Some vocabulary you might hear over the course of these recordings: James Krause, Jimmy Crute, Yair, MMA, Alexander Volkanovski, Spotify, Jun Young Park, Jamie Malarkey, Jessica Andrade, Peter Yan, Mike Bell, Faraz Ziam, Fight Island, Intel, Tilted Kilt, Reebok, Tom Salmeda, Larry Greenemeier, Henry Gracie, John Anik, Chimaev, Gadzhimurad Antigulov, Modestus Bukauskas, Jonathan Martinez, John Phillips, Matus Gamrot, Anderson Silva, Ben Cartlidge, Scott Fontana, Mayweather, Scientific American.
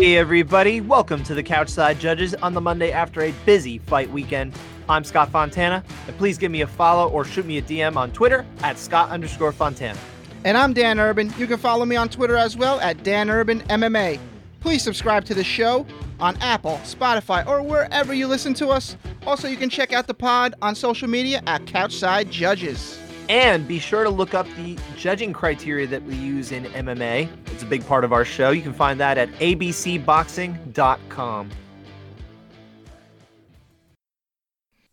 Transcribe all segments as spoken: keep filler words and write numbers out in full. Hey everybody, welcome to the Couchside Judges on the Monday after a busy fight weekend. I'm Scott Fontana, and please give me a follow or shoot me a D M on Twitter at Scott underscore Fontana. And I'm Dan Urban. You can follow me on Twitter as well at Dan Urban M M A. Please subscribe to the show on Apple, Spotify, or wherever you listen to us. Also, you can check out the pod on social media at Couchside Judges. And be sure to look up the judging criteria that we use in M M A. It's a big part of our show. You can find that at a b c boxing dot com.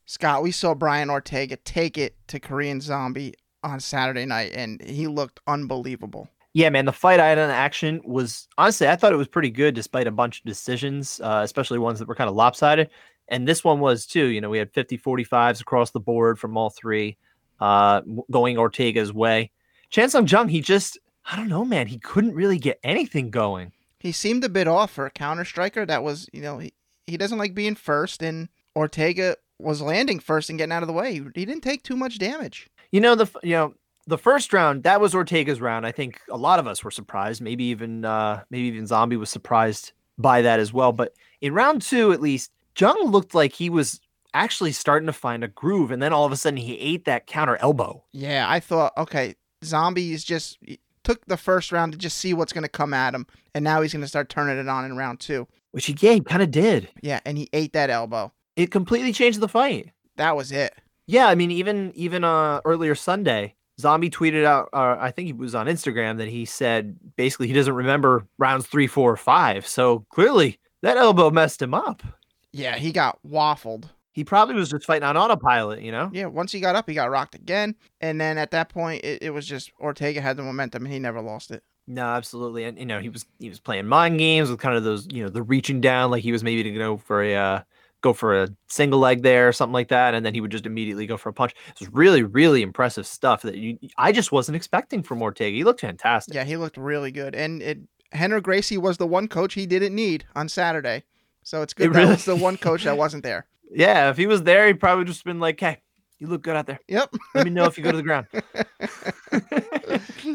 Scott, we saw Brian Ortega take it to Korean Zombie on Saturday night, and he looked unbelievable. Yeah, man, the fight I had on action was, honestly, I thought it was pretty good despite a bunch of decisions, uh, especially ones that were kind of lopsided. And this one was too. You know, we had fifty forty-fives across the board from all three. Uh, going Ortega's way. Chan Sung Jung, he just, I don't know, man, he couldn't really get anything going. He seemed a bit off for a counter striker. That was, you know, he, he doesn't like being first, and Ortega was landing first and getting out of the way. He, he didn't take too much damage. You know, the you know the first round, that was Ortega's round. I think a lot of us were surprised. Maybe even uh, maybe even Zombie was surprised by that as well. But in round two, at least, Jung looked like he was actually starting to find a groove, and then all of a sudden he ate that counter elbow. Yeah, I thought, okay, Zombie's just took the first round to just see what's going to come at him, and now he's going to start turning it on in round two. Which he, yeah, he kind of did. Yeah, and he ate that elbow. It completely changed the fight. That was it. Yeah, I mean, even even uh, earlier Sunday, Zombie tweeted out, uh, I think he was on Instagram, that he said basically he doesn't remember rounds three, four, or five, so clearly that elbow messed him up. Yeah, he got waffled. He probably was just fighting on autopilot, you know? Yeah, once he got up, he got rocked again. And then at that point, it, it was just Ortega had the momentum, and he never lost it. No, absolutely. And, you know, he was he was playing mind games with kind of those, you know, the reaching down, like he was maybe to go for a uh, go for a single leg there or something like that, and then he would just immediately go for a punch. It was really, really impressive stuff that you, I just wasn't expecting from Ortega. He looked fantastic. Yeah, he looked really good. And it, Henry Gracie was the one coach he didn't need on Saturday. So it's good it that really... was the one coach that wasn't there. Yeah, if he was there, he'd probably just been like, hey, you look good out there. Yep. Let me know if you go to the ground.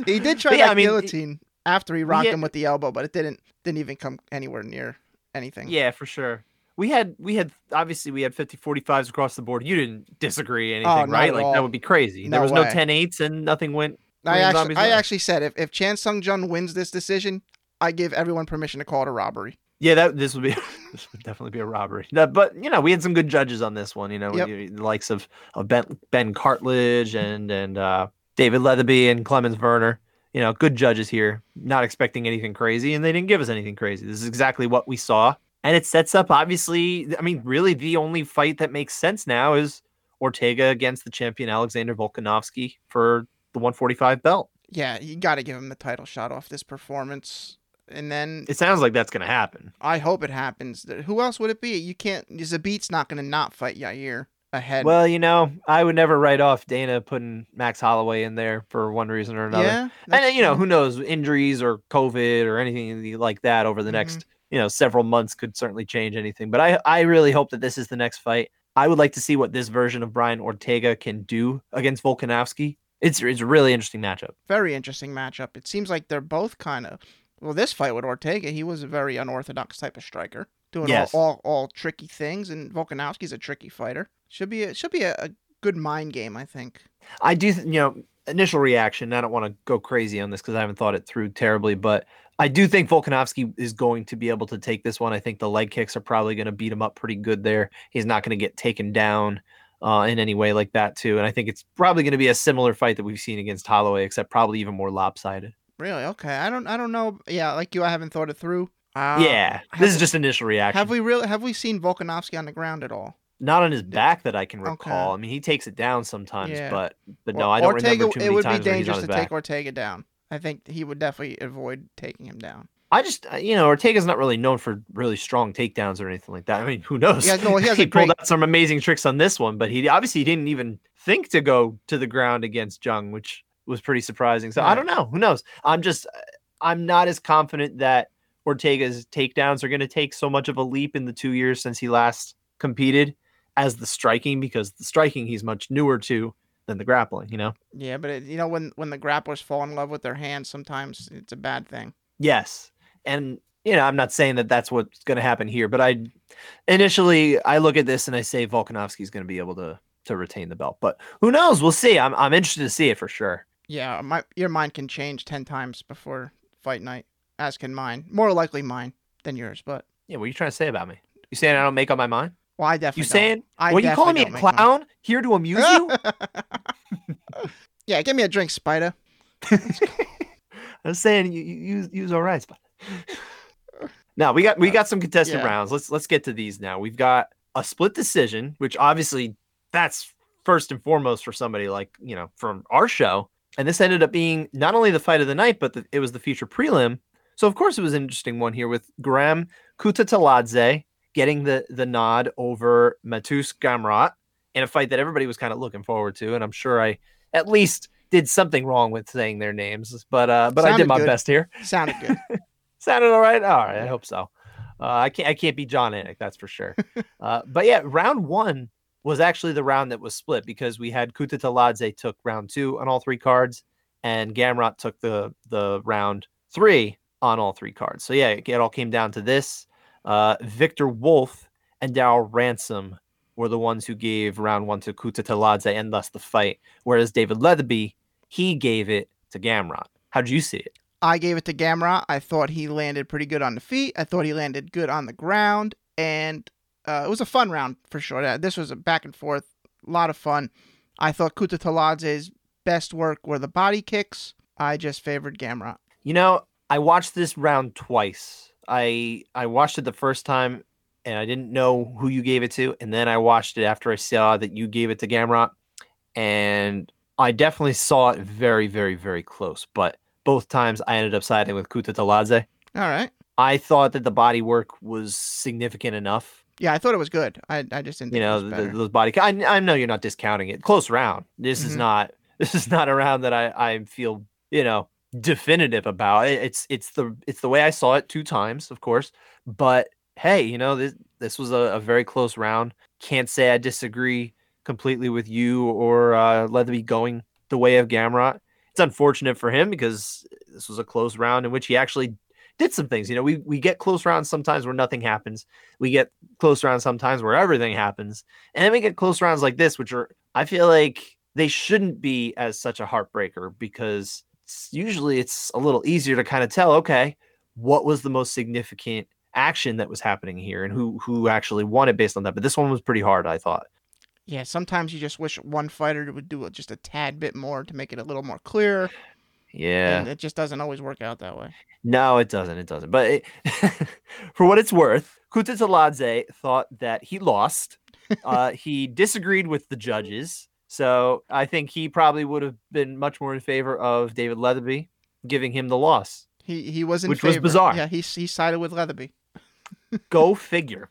He did try yeah, that I mean, guillotine he, after he rocked had, him with the elbow, but it didn't didn't even come anywhere near anything. Yeah, for sure. We had, we had obviously, we had fifty forty-fives across the board. You didn't disagree anything, oh, right? Like, all. That would be crazy. No there was way. No ten eights and nothing went. I actually, I actually said, if, if Chan Sung Jung wins this decision, I give everyone permission to call it a robbery. Yeah, that this would be this would definitely be a robbery. That, but you know, we had some good judges on this one. You know, yep. the, the likes of, of Ben Ben Cartlidge and and uh, David Leatherby and Clemens Werner. You know, good judges here. Not expecting anything crazy, and they didn't give us anything crazy. This is exactly what we saw, and it sets up obviously. I mean, really, the only fight that makes sense now is Ortega against the champion Alexander Volkanovski for the one forty-five belt. Yeah, you got to give him the title shot off this performance. And then it sounds like that's going to happen. I hope it happens. Who else would it be? You can't. Zabit's not going to not fight Yair ahead. Well, you know, I would never write off Dana putting Max Holloway in there for one reason or another. Yeah, and you know, who knows? Injuries or COVID or anything like that over the mm-hmm. next, you know, several months could certainly change anything. But I, I really hope that this is the next fight. I would like to see what this version of Brian Ortega can do against Volkanovski. It's it's a really interesting matchup. Very interesting matchup. It seems like they're both kind of. Well, this fight with Ortega, he was a very unorthodox type of striker, doing yes. all, all all tricky things, and Volkanovski's a tricky fighter. Should be a, should be a, a good mind game, I think. I do, th- you know, initial reaction, I don't want to go crazy on this because I haven't thought it through terribly, but I do think Volkanovski is going to be able to take this one. I think the leg kicks are probably going to beat him up pretty good there. He's not going to get taken down uh, in any way like that, too, and I think it's probably going to be a similar fight that we've seen against Holloway, except probably even more lopsided. Really? Okay. I don't. I don't know. Yeah, like you, I haven't thought it through. Uh, yeah, this is we, just initial reaction. Have we really? Have we seen Volkanovski on the ground at all? Not on his back that I can recall. Okay. I mean, he takes it down sometimes, yeah. but but no, I don't Ortega, remember too many times. It would times be dangerous to back. Take Ortega down. I think he would definitely avoid taking him down. I just, you know, Ortega's not really known for really strong takedowns or anything like that. I mean, who knows? Yeah, no, he has he a great... pulled out some amazing tricks on this one, but he obviously didn't even think to go to the ground against Jung, which. Was pretty surprising. So yeah. I don't know. Who knows? I'm just, I'm not as confident that Ortega's takedowns are going to take so much of a leap in the two years since he last competed as the striking, because the striking he's much newer to than the grappling, you know? Yeah. But it, you know, when, when the grapplers fall in love with their hands, sometimes it's a bad thing. Yes. And, you know, I'm not saying that that's what's going to happen here, but I initially I look at this and I say Volkanovski is going to be able to to retain the belt, but who knows? We'll see. I'm I'm interested to see it for sure. Yeah, my your mind can change ten times before fight night, as can mine. More likely mine than yours, but yeah. What are you trying to say about me? You saying I don't make up my mind? Well, I definitely. You saying? Don't. Well, you calling me a clown mine. Here to amuse you? Yeah, give me a drink, Spider. I was saying you you use all right, Spider. Now we got we got some contested yeah. rounds. Let's let's get to these now. We've got a split decision, which obviously that's first and foremost for somebody like you know from our show. And this ended up being not only the fight of the night, but the, it was the feature prelim. So of course it was an interesting one here with Graham Kuta Taladze getting the the nod over Matus Gamrot in a fight that everybody was kind of looking forward to, and I'm sure I at least did something wrong with saying their names, but uh, but Sounded I did my good. best here. Sounded good. Sounded all right. All right, I hope so. Uh, I can't I can't be John Anik, that's for sure. uh, but yeah, round one was actually the round that was split because we had Kuta Taladze took round two on all three cards, and Gamrot took the the round three on all three cards. So yeah, it, it all came down to this. Uh, Victor Wolf and Darryl Ransom were the ones who gave round one to Kuta Taladze and thus the fight, whereas David Leatherby, he gave it to Gamrot. How'd you see it? I gave it to Gamrot. I thought he landed pretty good on the feet. I thought he landed good on the ground, and uh, it was a fun round for sure. This was a back and forth, a lot of fun. I thought Kuta Taladze's best work were the body kicks. I just favored Gamrot. You know, I watched this round twice. I I watched it the first time, and I didn't know who you gave it to, and then I watched it after I saw that you gave it to Gamrot, and I definitely saw it very, very, very close, but both times I ended up siding with Kuta Taladze. All right. I thought that the body work was significant enough. Yeah, I thought it was good. I I just didn't think you know, it was better. The, those body. I, I know you're not discounting it. Close round. This mm-hmm. is not. This is not a round that I, I feel you know definitive about. It, it's it's the it's the way I saw it two times, of course. But hey, you know this this was a, a very close round. Can't say I disagree completely with you or uh, Leatherby going the way of Gamrot. It's unfortunate for him because this was a close round in which he actually did some things. You know, we, we get close rounds sometimes where nothing happens. We get close rounds sometimes where everything happens. And then we get close rounds like this, which are, I feel like they shouldn't be as such a heartbreaker because it's, usually it's a little easier to kind of tell, okay, what was the most significant action that was happening here and who, who actually won it based on that. But this one was pretty hard, I thought. Yeah, sometimes you just wish one fighter would do just a tad bit more to make it a little more clear. Yeah. And it just doesn't always work out that way. No, it doesn't. It doesn't. But it, for what it's worth, Kuta Taladze thought that he lost. uh, he disagreed with the judges. So I think he probably would have been much more in favor of David Leatherby, giving him the loss. He he was in which favor. Which was bizarre. Yeah, he, he sided with Leatherby. Go figure.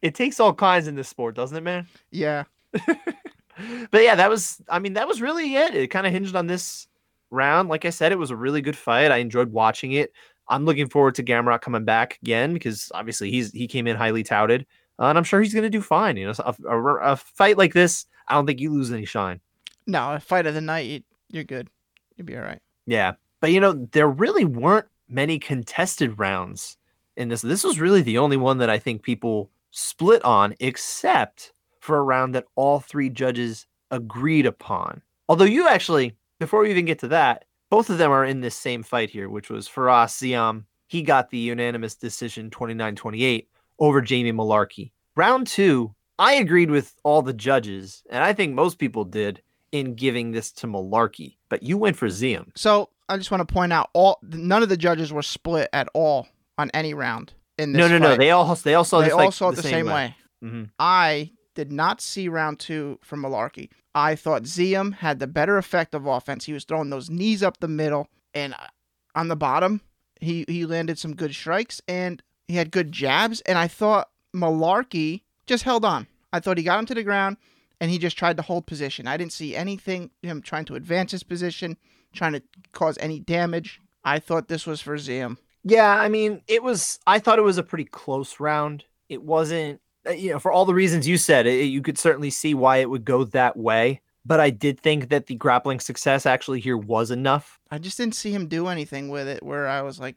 It takes all kinds in this sport, doesn't it, man? Yeah. But yeah, that was, I mean, that was really it. It kind of hinged on this round. Like I said, it was a really good fight. I enjoyed watching it. I'm looking forward to Gamrot coming back again because obviously he's he came in highly touted, uh, and I'm sure he's going to do fine. You know, so a, a, a fight like this, I don't think you lose any shine. No, a fight of the night, you're good. You'll be all right. Yeah. But, you know, there really weren't many contested rounds in this. This was really the only one that I think people split on, except for a round that all three judges agreed upon. Although you actually, before we even get to that, both of them are in this same fight here, which was Faraz Ziam. He got the unanimous decision twenty-nine twenty-eight over Jamie Malarkey. Round two, I agreed with all the judges, and I think most people did, in giving this to Malarkey. But you went for Ziam. So I just want to point out, all none of the judges were split at all on any round. In this no, no, fight. no. They all they all saw they this, all like, saw the it the same, same way. way. Mm-hmm. I did not see round two from Malarkey. I thought Ziam had the better effect of offense. He was throwing those knees up the middle and on the bottom. He he landed some good strikes and he had good jabs. And I thought Malarkey just held on. I thought he got him to the ground and he just tried to hold position. I didn't see anything him trying to advance his position, trying to cause any damage. I thought this was for Ziam. Yeah, I mean, it was, I thought it was a pretty close round. It wasn't, you know, for all the reasons you said, it, you could certainly see why it would go that way. But I did think that the grappling success actually here was enough. I just didn't see him do anything with it where I was like,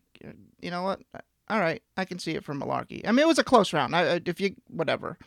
you know what? All right, I can see it for Malarkey. I mean, it was a close round. I, if you whatever,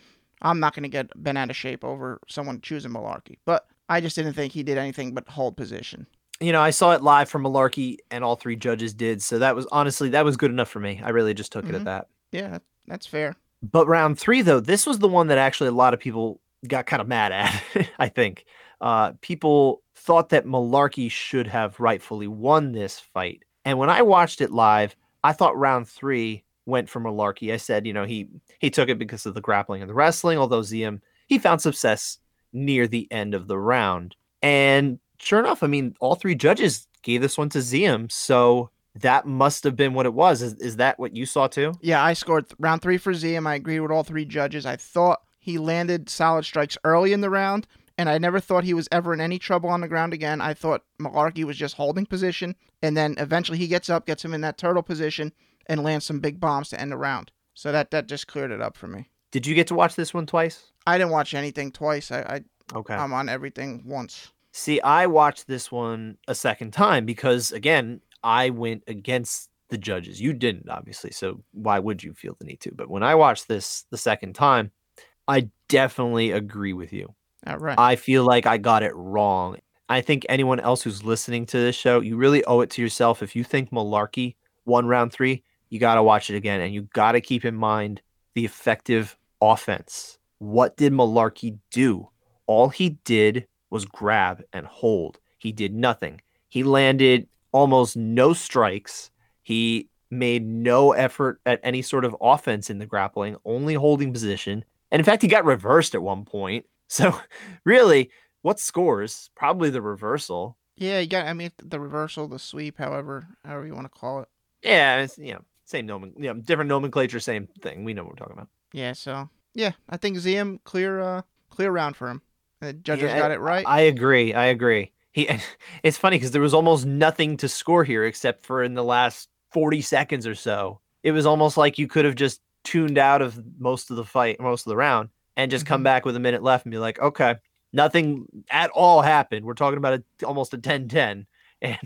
I'm not going to get bent out of shape over someone choosing Malarkey, but I just didn't think he did anything but hold position. You know, I saw it live from Malarkey, and all three judges did. So that was honestly, that was good enough for me. I really just took mm-hmm. it at that. Yeah, that's fair. But round three, though, this was the one that actually a lot of people got kind of mad at, I think. Uh, people thought that Malarkey should have rightfully won this fight. And when I watched it live, I thought round three went for Malarkey. I said, you know, he, he took it because of the grappling and the wrestling, although Ziam, he found success near the end of the round. And sure enough, I mean, all three judges gave this one to Ziam, so that must have been what it was. Is, is that what you saw too? Yeah, I scored th- round three for Ziam. I agree with all three judges. I thought he landed solid strikes early in the round, and I never thought he was ever in any trouble on the ground again. I thought Malarkey was just holding position, and then eventually he gets up, gets him in that turtle position, and lands some big bombs to end the round. So that, that just cleared it up for me. Did you get to watch this one twice? I didn't watch anything twice. I, I okay. I'm on everything once. See, I watched this one a second time because, again, I went against the judges. You didn't, obviously, so why would you feel the need to? But when I watched this the second time, I definitely agree with you. All right. I feel like I got it wrong. I think anyone else who's listening to this show, you really owe it to yourself. If you think Malarkey won round three, you got to watch it again, and you got to keep in mind the effective offense. What did Malarkey do? All he did was grab and hold. He did nothing. He landed almost no strikes. He made no effort at any sort of offense in the grappling, only holding position. And in fact, he got reversed at one point. So really, what scores? Probably the reversal. Yeah, you got, I mean, the reversal, the sweep, however, however you want to call it. Yeah, it's, you know, same nomenclature, you know, different nomenclature, same thing. We know what we're talking about. Yeah, so, yeah, I think Ziam, clear, uh, clear round for him. The judges yeah, got it right. I agree. I agree. He, it's funny because there was almost nothing to score here except for in the last forty seconds or so. It was almost like you could have just tuned out of most of the fight, most of the round, and just mm-hmm. come back with a minute left and be like, okay, nothing at all happened. We're talking about a, almost a ten ten, and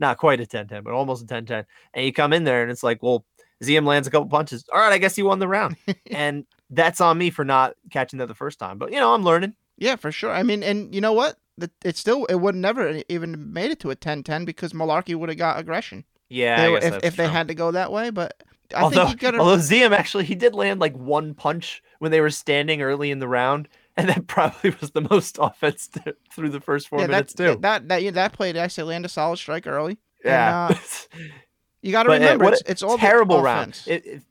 not quite a ten ten, but almost a ten ten. And you come in there and it's like, well, Ziam lands a couple punches. All right, I guess he won the round. And that's on me for not catching that the first time. But, you know, I'm learning. Yeah, for sure. I mean, and you know what? It still it would never even made it to a ten ten because Malarkey would have got aggression. Yeah, they, I guess if, that's if they had to go that way. But I although, think he could have. Although Ziam actually he did land like one punch when they were standing early in the round, and that probably was the most offense to, through the first four yeah, minutes that, too. That that yeah, that play did actually land a solid strike early. Yeah. And, uh, you got to remember, what, it's, it's all terrible round. It, it,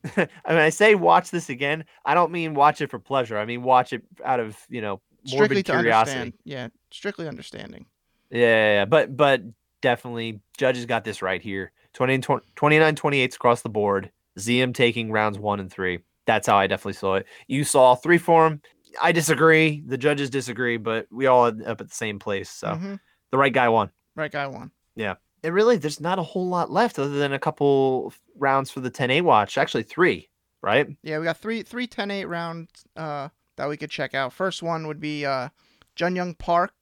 I mean, I say watch this again. I don't mean watch it for pleasure. I mean watch it out of you know. Strictly morbid to curiosity. Understand. Yeah, strictly understanding. Yeah, but but definitely judges got this right here. twenty-nine twenty-eight across the board. Ziam taking rounds one and three. That's how I definitely saw it. You saw three for him. I disagree. The judges disagree, but we all end up at the same place. So mm-hmm. the right guy won. Right guy won. Yeah. And really, there's not a whole lot left other than a couple rounds for the ten eight watch. Actually, three, right? Yeah, we got three, three ten eight rounds. Uh... that we could check out. First one would be uh, Jun Young Park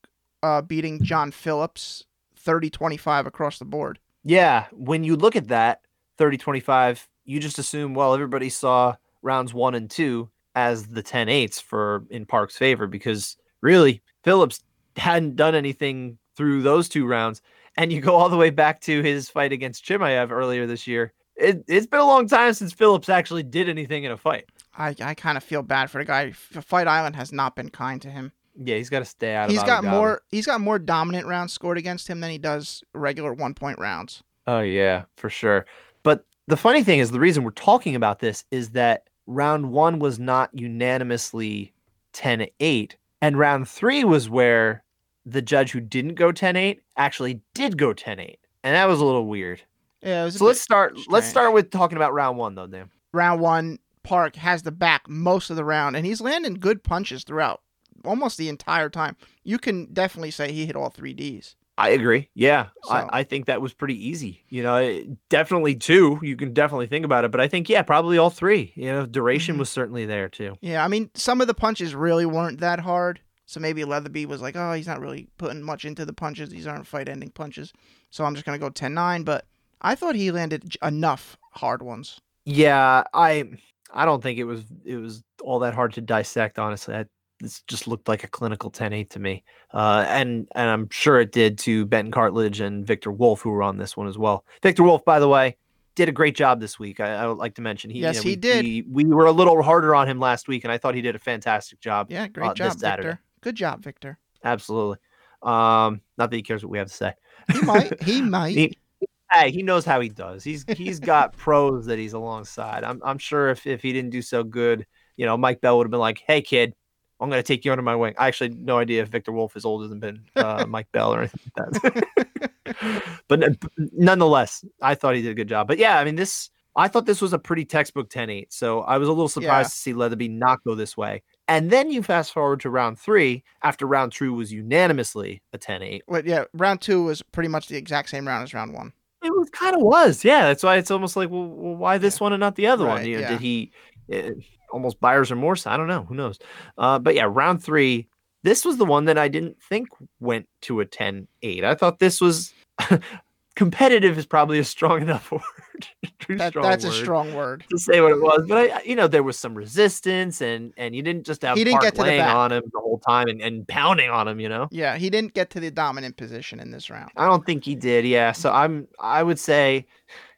uh, beating John Phillips thirty twenty-five across the board. Yeah, when you look at that thirty twenty-five, you just assume, well, everybody saw rounds one and two as the ten eights for in Park's favor because really Phillips hadn't done anything through those two rounds. And you go all the way back to his fight against Chimaev earlier this year. It, it's been a long time since Phillips actually did anything in a fight. I, I kind of feel bad for the guy. Fight Island has not been kind to him. Yeah, he's got to stay out of it. He's got more. He's got more dominant rounds scored against him than he does regular one-point rounds. Oh, yeah, for sure. But the funny thing is the reason we're talking about this is that round one was not unanimously ten eight, and round three was where the judge who didn't go ten eight actually did go ten eight, and that was a little weird. Yeah, it was a bit strange. So let's start, let's start with talking about round one, though, Dan. Round one. Park has the back most of the round, and he's landing good punches throughout almost the entire time. You can definitely say he hit all three Ds. I agree. Yeah, so. I, I think that was pretty easy. You know, it, definitely two. You can definitely think about it, but I think, yeah, probably all three. You know, duration mm-hmm. was certainly there, too. Yeah, I mean, some of the punches really weren't that hard, so maybe Leatherby was like, oh, he's not really putting much into the punches. These aren't fight-ending punches, so I'm just going to go ten nine, but I thought he landed enough hard ones. Yeah, I I don't think it was it was all that hard to dissect, honestly. I, this just looked like a clinical ten eight to me. Uh, and and I'm sure it did to Ben Cartlidge and Victor Wolf, who were on this one as well. Victor Wolf, by the way, did a great job this week. I, I would like to mention he, yes, you know, we, he did. We, we were a little harder on him last week, and I thought he did a fantastic job. Yeah, great uh, job, this Saturday. Victor. Good job, Victor. Absolutely. Um, not that he cares what we have to say. He might. He might. he, hey, he knows how he does. He's he's got pros that he's alongside. I'm I'm sure if if he didn't do so good, you know, Mike Bell would have been like, "Hey, kid, I'm going to take you under my wing." I actually had no idea if Victor Wolf is older than Ben uh, Mike Bell or anything like that. But nonetheless, I thought he did a good job. But yeah, I mean, this I thought this was a pretty textbook ten eight. So I was a little surprised yeah. to see Leatherby not go this way. And then you fast forward to round three after round two was unanimously a ten eight. Well, yeah, round two was pretty much the exact same round as round one. It was kind of was. Yeah, that's why it's almost like, well, why this yeah. one and not the other right, one? You know, yeah. Did he it, almost buyer's remorse? I don't know. Who knows? Uh, but yeah, round three. This was the one that I didn't think went to a ten eight. I thought this was competitive is probably a strong enough word. that, strong that's word a strong word to say what it was. But, I, you know, there was some resistance and, and you didn't just have he didn't get to laying the back on him the whole time and, and pounding on him, you know? Yeah, he didn't get to the dominant position in this round. I don't think he did. Yeah. So I'm, I would say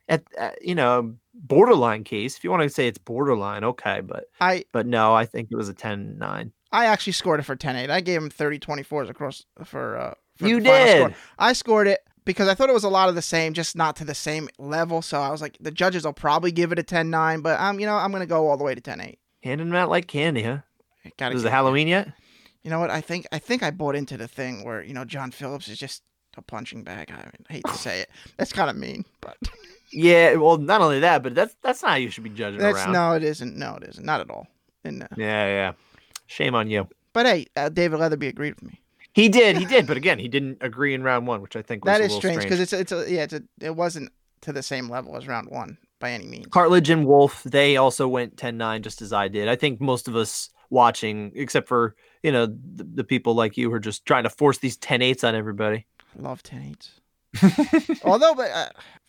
at, at you know, borderline case, if you want to say it's borderline. Okay. But I, but no, I think it was a ten nine. I actually scored it for ten eight. I gave him thirty twenty-fours across for, uh, for you did. Score. I scored it because I thought it was a lot of the same, just not to the same level. So I was like, the judges will probably give it a ten nine, but I'm, you know, I'm going to go all the way to ten eight. Handing them out like candy, huh? Was it Halloween yet? You know what? I think, I think I bought into the thing where, you know, John Phillips is just a punching bag. I, mean, I hate to say it. That's kind of mean, but yeah, well, not only that, but that's, that's not how you should be judging that's, around. No, it isn't. No, it isn't. Not at all. And, uh, yeah. Yeah. Shame on you. But hey, uh, David Leatherby agreed with me. He did, he did. But again, he didn't agree in round one, which I think was that a is little strange because it's it's a, yeah, it's a, it wasn't to the same level as round one by any means. Cartlidge and Wolf, they also went ten nine, just as I did. I think most of us watching, except for you know the, the people like you, who are just trying to force these ten eights on everybody. I love ten eights. Although, but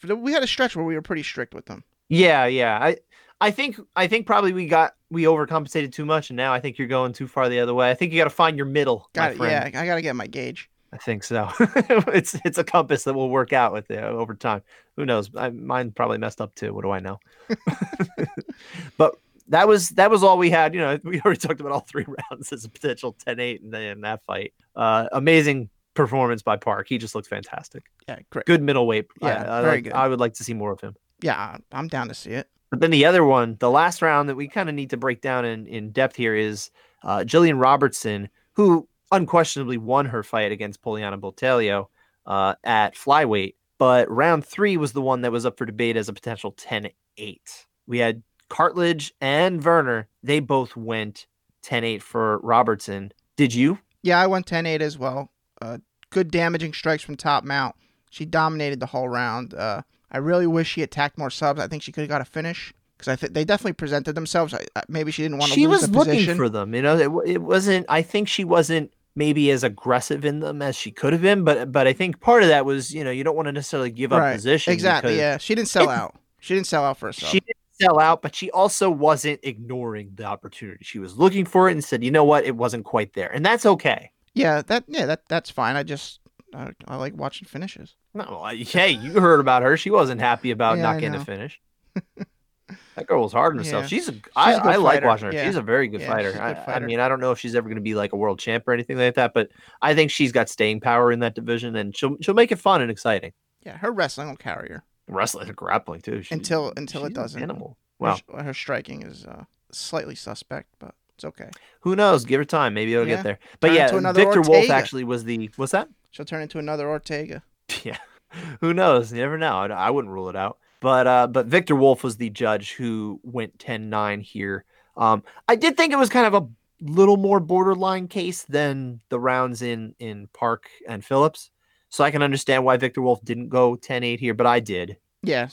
uh, we had a stretch where we were pretty strict with them. Yeah, yeah. I I think I think probably we got we overcompensated too much, and now I think you're going too far the other way. I think you got to find your middle. Got it. Yeah, I got to get my gauge. I think so. it's it's a compass that will work out with it over time. Who knows? I, mine probably messed up too. What do I know? But that was that was all we had. You know, we already talked about all three rounds as a potential ten eight in, the, in that fight. Uh, amazing performance by Park. He just looked fantastic. Yeah, great. Good middleweight. Yeah, I, I very like, good. I would like to see more of him. Yeah, I'm down to see it. But then the other one, the last round that we kind of need to break down in, in depth here is uh, Jillian Robertson, who unquestionably won her fight against Poliana Botelho uh, at flyweight. But round three was the one that was up for debate as a potential ten eight. We had Cartlidge and Werner. They both went ten eight for Robertson. Did you? Yeah, I went ten eight as well. Uh, good damaging strikes from top mount. She dominated the whole round. Uh I really wish she attacked more subs. I think she could have got a finish because I think they definitely presented themselves. I, I, maybe she didn't want to lose the position. She was looking for them. You know, it, it wasn't. I think she wasn't maybe as aggressive in them as she could have been. But but I think part of that was you know you don't want to necessarily give up right. position. Exactly. Yeah. She didn't sell it, out. She didn't sell out for a sub. She didn't sell out, but she also wasn't ignoring the opportunity. She was looking for it and said, you know what, it wasn't quite there, and that's okay. Yeah. That yeah. That that's fine. I just. I, I like watching finishes. No, I, hey, you heard about her. She wasn't happy about yeah, not getting a finish. That girl was hard on herself. Yeah. She's a. She's I, a I like watching her. Yeah. She's a very good yeah, fighter. Good I, fighter. I mean, I don't know if she's ever going to be like a world champ or anything like that, but I think she's got staying power in that division, and she'll she'll make it fun and exciting. Yeah, her wrestling will carry her. Wrestling, grappling too. She, until until she's it doesn't. An animal. Wow. Her, her striking is uh, slightly suspect, but it's okay. Who knows? Give her time. Maybe it'll yeah. get there. But Turn yeah, Victor Ortega. Wolf actually was the. What's that? She'll turn into another Ortega. Yeah. Who knows? You never know. I, I wouldn't rule it out. But uh, but Victor Wolf was the judge who went ten nine here. Um, I did think it was kind of a little more borderline case than the rounds in, in Park and Phillips. So I can understand why Victor Wolf didn't go ten eight here, but I did. Yeah,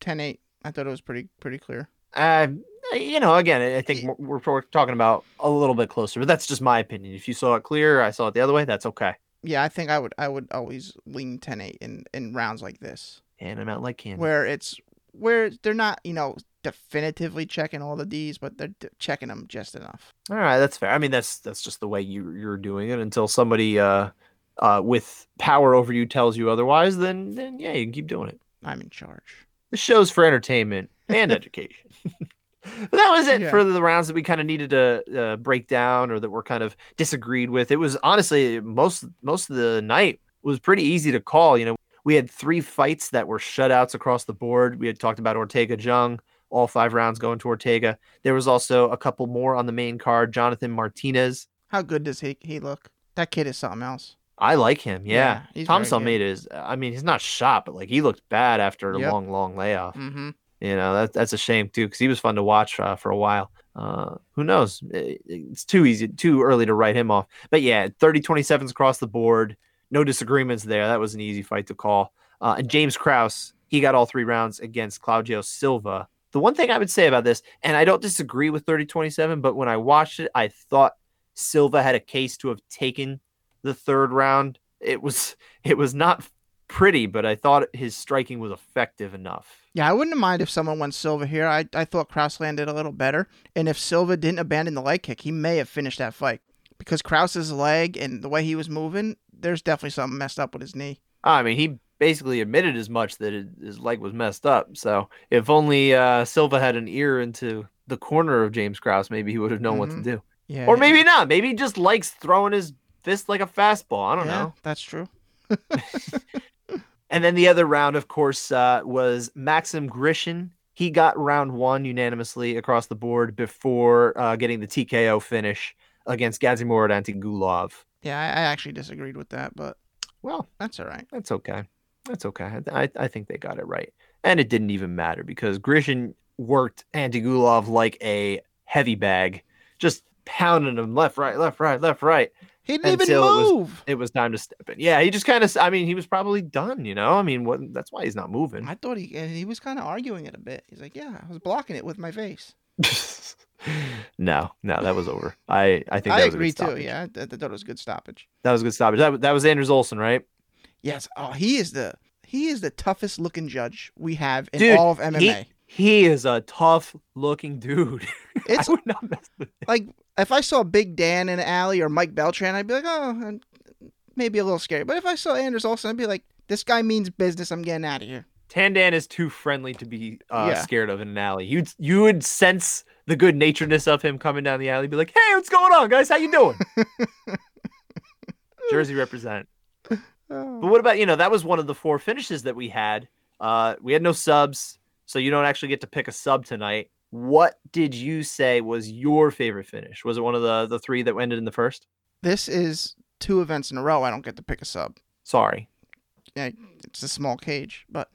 ten eight. I thought it was pretty pretty clear. Uh, you know, again, I think we're, we're talking about a little bit closer, but that's just my opinion. If you saw it clear, I saw it the other way, that's okay. Yeah, I think I would I would always lean ten eight in, in rounds like this. and I'm out like candy. Where it's where they're not, you know, definitively checking all the D's, but they're d- checking them just enough. All right, that's fair. I mean, that's that's just the way you you're doing it until somebody uh, uh, with power over you tells you otherwise. Then then yeah, you can keep doing it. I'm in charge. This show's for entertainment and education. But that was it yeah. for the rounds that we kind of needed to uh, break down, or that were kind of disagreed with. It was honestly most most of the night was pretty easy to call. You know, we had three fights that were shutouts across the board. We had talked about Ortega Jung, all five rounds going to Ortega. There was also a couple more on the main card. Jonathan Martinez. How good does he he look? That kid is something else. I like him. Yeah, yeah, Tom Salmeda is. I mean, he's not shot, but like he looked bad after a yep. long, long layoff. Mm-hmm. You know, that, that's a shame, too, because he was fun to watch uh, for a while. Uh, who knows? It, it's too easy, too early to write him off. But yeah, thirty twenty-sevens across the board. No disagreements there. That was an easy fight to call. Uh, and James Krause, he got all three rounds against Claudio Silva. The one thing I would say about this, and I don't disagree with thirty twenty-seven, but when I watched it, I thought Silva had a case to have taken the third round. It was, it was not pretty, but I thought his striking was effective enough. Yeah, I wouldn't mind if someone went Silva here. I, I thought Krause landed a little better. And if Silva didn't abandon the leg kick, he may have finished that fight. Because Krause's leg and the way he was moving, there's definitely something messed up with his knee. I mean, he basically admitted as much that his leg was messed up. So if only uh, Silva had an ear into the corner of James Krause, maybe he would have known mm-hmm. what to do. Yeah, or maybe yeah. not. Maybe he just likes throwing his fist like a fastball. I don't yeah, know. That's true. And then the other round, of course, uh, was Maxim Grishin. He got round one unanimously across the board before uh, getting the T K O finish against Gadzhimurad Antigulov. Yeah, I, I actually disagreed with that, but well, that's all right. That's okay. That's okay. I, I think they got it right. And it didn't even matter because Grishin worked Antigulov like a heavy bag, just pounding him left, right, left, right, left, right. He didn't even move. It was, it was time to step in. Yeah, he just kind of, I mean, he was probably done, you know? I mean, what? That's why he's not moving. I thought he he was kind of arguing it a bit. He's like, yeah, I was blocking it with my face. no, no, that was over. I, I think that I was agree a good stoppage. too, yeah. I, I thought it was a good stoppage. That was a good stoppage. That, that was Andrews Olsen, right? Yes. Oh, he is the he is the toughest looking judge we have in Dude, all of M M A. He, he is a tough looking dude. It's, I would not mess with him. Like, if I saw Big Dan in the alley or Mike Beltran, I'd be like, oh, maybe a little scary. But if I saw Anders Olsen, I'd be like, this guy means business. I'm getting out of here. Tandan is too friendly to be uh, yeah. scared of in an alley. You'd, you would sense the good-naturedness of him coming down the alley. Be like, hey, what's going on, guys? How you doing? Jersey represent. Oh. But what about, you know, that was one of the four finishes that we had. Uh, we had no subs, so you don't actually get to pick a sub tonight. What did you say was your favorite finish? Was it one of the, the three that ended in the first? This is two events in a row I don't get to pick a sub. Sorry. Yeah, it's a small cage. But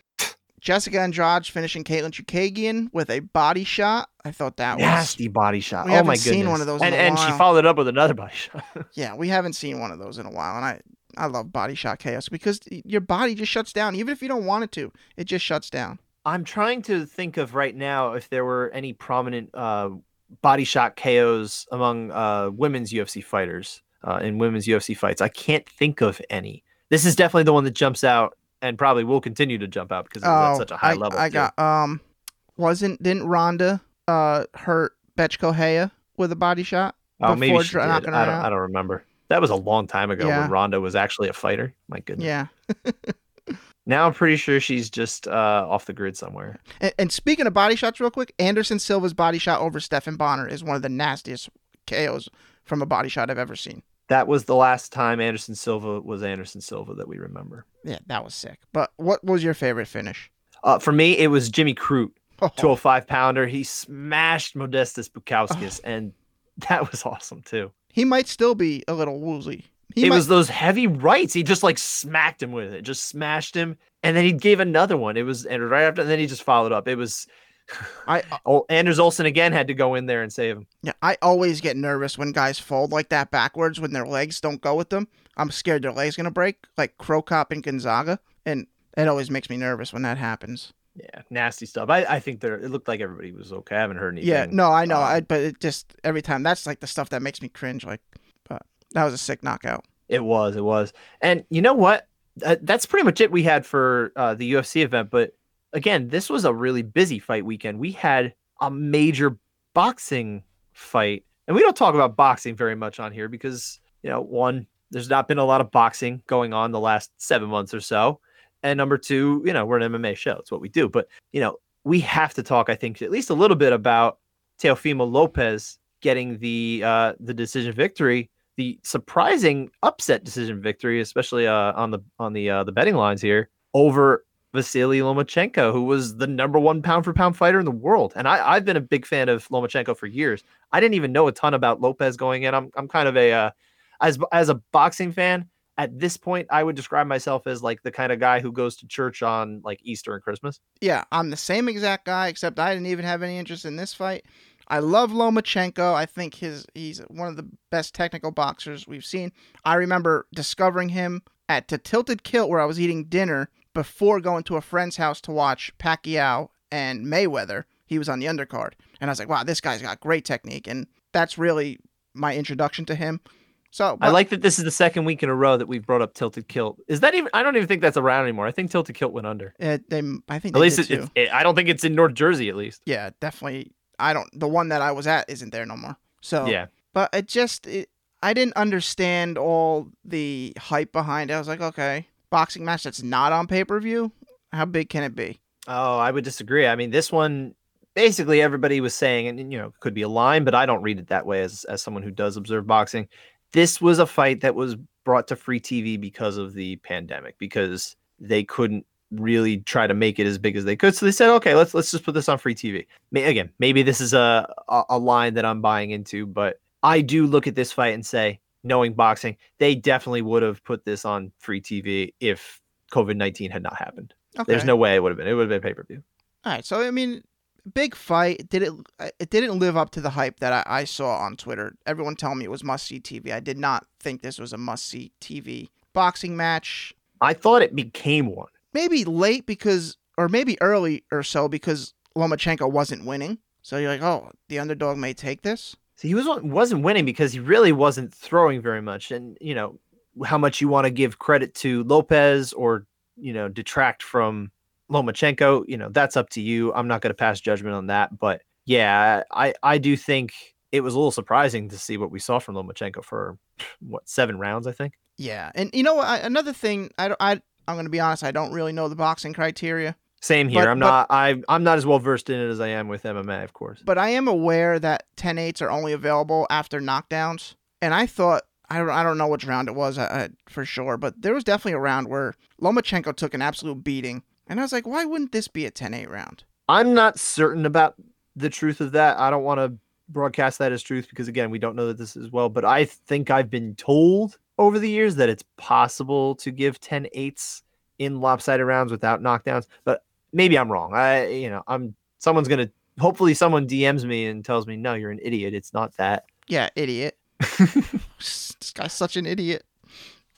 Jessica Andrade finishing Caitlin Chukagian with a body shot. I thought that Nasty was... Nasty body shot. We oh, my goodness. We haven't seen one of those and, in a and while. And she followed it up with another body shot. Yeah, we haven't seen one of those in a while. And I, I love body shot chaos because your body just shuts down. Even if you don't want it to, it just shuts down. I'm trying to think of right now if there were any prominent uh, body shot K Os among uh, women's U F C fighters uh, in women's U F C fights. I can't think of any. This is definitely the one that jumps out and probably will continue to jump out because it's oh, at such a high I, level. I too. got um, wasn't didn't Ronda uh, hurt Betch Kohea with a body shot? Oh, maybe she did. I don't, I don't remember. That was a long time ago yeah. when Ronda was actually a fighter. My goodness. Yeah. Now I'm pretty sure she's just uh, off the grid somewhere. And, and speaking of body shots real quick, Anderson Silva's body shot over Stephan Bonnar is one of the nastiest K Os from a body shot I've ever seen. That was the last time Anderson Silva was Anderson Silva that we remember. Yeah, that was sick. But what was your favorite finish? Uh, for me, it was Jimmy Crute, oh. two oh five pounder. He smashed Modestus Bukauskas, oh. and that was awesome too. He might still be a little woozy. He it might... was those heavy rights. He just like smacked him with it, just smashed him. And then he gave another one. It was and right after, and then he just followed up. It was I uh, Anders Olsen again had to go in there and save him. Yeah, I always get nervous when guys fold like that backwards when their legs don't go with them. I'm scared their leg's going to break, like Krokop and Gonzaga. And it always makes me nervous when that happens. Yeah, nasty stuff. I, I think there. It looked like everybody was okay. I haven't heard anything. Yeah, no, I know. Um, I, but it just every time, that's like the stuff that makes me cringe, like. That was a sick knockout. It was. It was. And you know what? uh, that's pretty much it we had for uh, the U F C event. But again, this was a really busy fight weekend. We had a major boxing fight, and we don't talk about boxing very much on here because, you know, one, there's not been a lot of boxing going on the last seven months or so. And number two, you know, we're an M M A show. It's what we do. But, you know, we have to talk, I think, at least a little bit about Teofimo Lopez getting the uh, the decision victory, the surprising upset decision victory, especially uh, on the on the uh, the betting lines here, over Vasiliy Lomachenko, who was the number one pound for pound fighter in the world. And I, I've been a big fan of Lomachenko for years. I didn't even know a ton about Lopez going in. I'm I'm kind of a uh, as as a boxing fan. At this point, I would describe myself as like the kind of guy who goes to church on like Easter and Christmas. Yeah, I'm the same exact guy, except I didn't even have any interest in this fight. I love Lomachenko. I think his he's one of the best technical boxers we've seen. I remember discovering him at the Tilted Kilt, where I was eating dinner before going to a friend's house to watch Pacquiao and Mayweather. He was on the undercard. And I was like, wow, this guy's got great technique. And that's really my introduction to him. So but, I like that this is the second week in a row that we've brought up Tilted Kilt. Is that even? I don't even think that's around anymore. I think Tilted Kilt went under. It, they, I think at they least did it, it, I don't think it's in North Jersey. At least, yeah, definitely. I don't. The one that I was at isn't there no more. So yeah, but it just it, I didn't understand all the hype behind it. I was like, okay, boxing match that's not on pay per view. How big can it be? Oh, I would disagree. I mean, this one. Basically, everybody was saying, and you know, could be a line, but I don't read it that way as as someone who does observe boxing. This was a fight that was brought to free T V because of the pandemic, because they couldn't really try to make it as big as they could. So they said, okay, let's let's just put this on free T V. May, again, maybe this is a, a, a line that I'm buying into, but I do look at this fight and say, knowing boxing, they definitely would have put this on free T V if COVID nineteen had not happened. Okay. There's no way it would have been. It would have been pay-per-view. All right. So, I mean, big fight. Did it? It didn't live up to the hype that I, I saw on Twitter. Everyone telling me it was must see T V. I did not think this was a must see T V boxing match. I thought it became one. Maybe late because, or maybe early or so because Lomachenko wasn't winning. So you're like, oh, the underdog may take this. So he was wasn't winning because he really wasn't throwing very much. And you know how much you want to give credit to Lopez or you know detract from Lomachenko, you know, that's up to you. I'm not going to pass judgment on that. But yeah, I, I do think it was a little surprising to see what we saw from Lomachenko for, what, seven rounds, I think. Yeah. And you know, I, another thing, I, I, I'm going to be honest, I don't really know the boxing criteria. Same here. But, I'm but, not I, I'm not as well versed in it as I am with M M A, of course. But I am aware that ten eights are only available after knockdowns. And I thought, I don't, I don't know which round it was I, I, for sure, but there was definitely a round where Lomachenko took an absolute beating. And I was like, why wouldn't this be a ten eight round? I'm not certain about the truth of that. I don't want to broadcast that as truth because, again, we don't know that this is well. But I think I've been told over the years that it's possible to give ten eights in lopsided rounds without knockdowns. But maybe I'm wrong. I, you know, I'm someone's going to hopefully someone D Ms me and tells me, no, you're an idiot. It's not that. Yeah, idiot. This guy's such an idiot.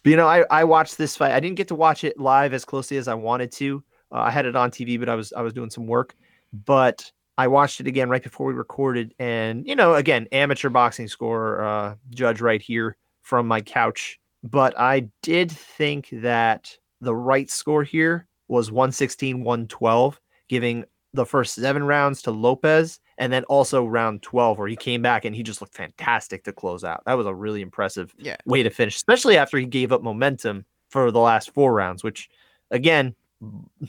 But, you know, I, I watched this fight. I didn't get to watch it live as closely as I wanted to. Uh, I had it on T V, but I was I was doing some work. But I watched it again right before we recorded. And, you know, again, amateur boxing score uh, judge right here from my couch. But I did think that the right score here was one sixteen, one twelve, giving the first seven rounds to Lopez. And then also round twelve, where he came back and he just looked fantastic to close out. That was a really impressive yeah. way to finish, especially after he gave up momentum for the last four rounds, which, again,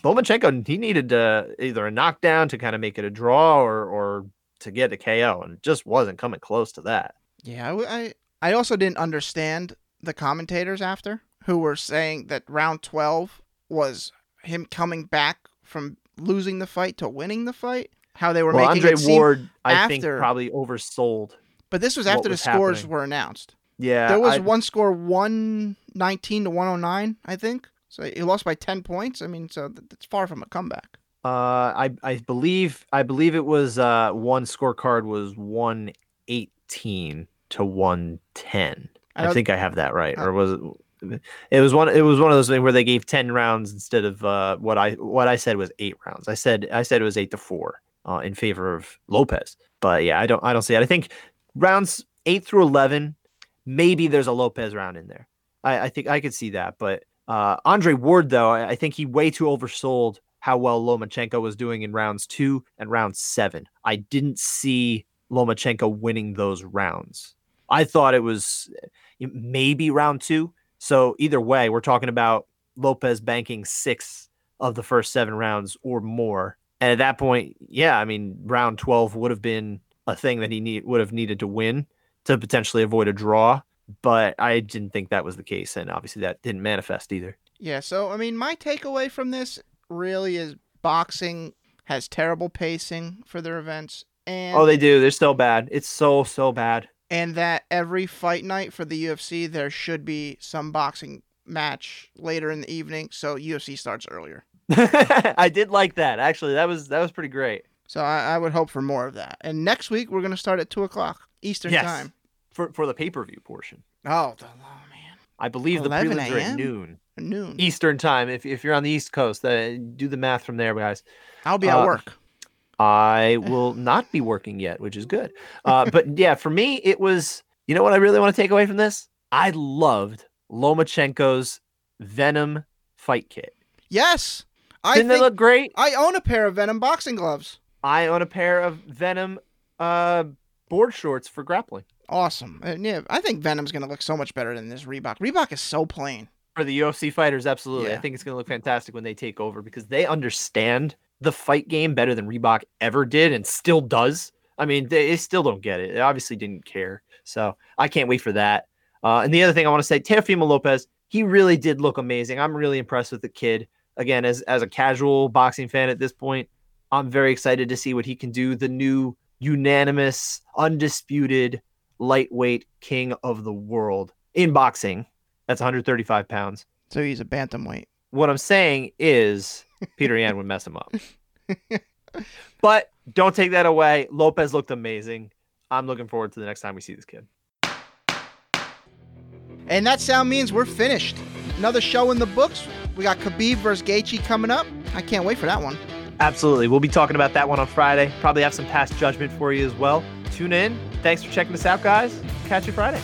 Lomachenko, he needed uh, either a knockdown to kind of make it a draw or or to get a K O, and it just wasn't coming close to that. Yeah, I I also didn't understand the commentators after who were saying that round twelve was him coming back from losing the fight to winning the fight, how they were well, making Andre it seem Ward, after. I think, probably oversold. But this was after the was scores happening. Were announced. Yeah. There was I... one score, one nineteen to one oh nine, I think. So he lost by ten points. I mean, so it's far from a comeback. Uh, I I believe I believe it was uh, one scorecard was one eighteen to one ten. I, I think I have that right, uh, or was it? It was one. It was one of those things where they gave ten rounds instead of uh, what I what I said was eight rounds. I said I said it was eight to four uh, in favor of Lopez. But yeah, I don't I don't see that. I think rounds eight through eleven, maybe there's a Lopez round in there. I, I think I could see that, but. Uh, Andre Ward, though, I, I think he way too oversold how well Lomachenko was doing in rounds two and round seven. I didn't see Lomachenko winning those rounds. I thought it was maybe round two. So either way, we're talking about Lopez banking six of the first seven rounds or more. And at that point, yeah, I mean, round twelve would have been a thing that he need, would have needed to win to potentially avoid a draw. But I didn't think that was the case. And obviously that didn't manifest either. Yeah. So, I mean, my takeaway from this really is boxing has terrible pacing for their events. And oh, they do. They're so bad. It's so, so bad. And that every fight night for the U F C, there should be some boxing match later in the evening. So U F C starts earlier. I did like that. Actually, that was that was pretty great. So I, I would hope for more of that. And next week, we're going to start at two o'clock Eastern yes. time. For for the pay-per-view portion. Oh, the, oh man. I believe the prelims are at noon. Noon. Eastern time. If if you're on the East Coast, uh, do the math from there, guys. I'll be uh, at work. I will not be working yet, which is good. Uh, but yeah, for me, it was, you know what I really want to take away from this? I loved Lomachenko's Venom fight kit. Yes. I Didn't they look great? I own a pair of Venom boxing gloves. I own a pair of Venom uh, board shorts for grappling. Awesome. And yeah, I think Venom's going to look so much better than this Reebok. Reebok is so plain. For the U F C fighters, absolutely. Yeah. I think it's going to look fantastic when they take over because they understand the fight game better than Reebok ever did and still does. I mean, they still don't get it. They obviously didn't care. So I can't wait for that. Uh, and the other thing I want to say, Teofimo Lopez, he really did look amazing. I'm really impressed with the kid. Again, as, as a casual boxing fan at this point, I'm very excited to see what he can do. The new unanimous, undisputed lightweight king of the world in boxing. That's one thirty-five pounds. So he's a bantamweight. What I'm saying is Peter Yan would mess him up. But don't take that away. Lopez looked amazing. I'm looking forward to the next time we see this kid. And that sound means we're finished. Another show in the books. We got Khabib versus Gaethje coming up. I can't wait for that one. Absolutely. We'll be talking about that one on Friday. Probably have some past judgment for you as well. Tune in. Thanks for checking us out, guys. Catch you Friday.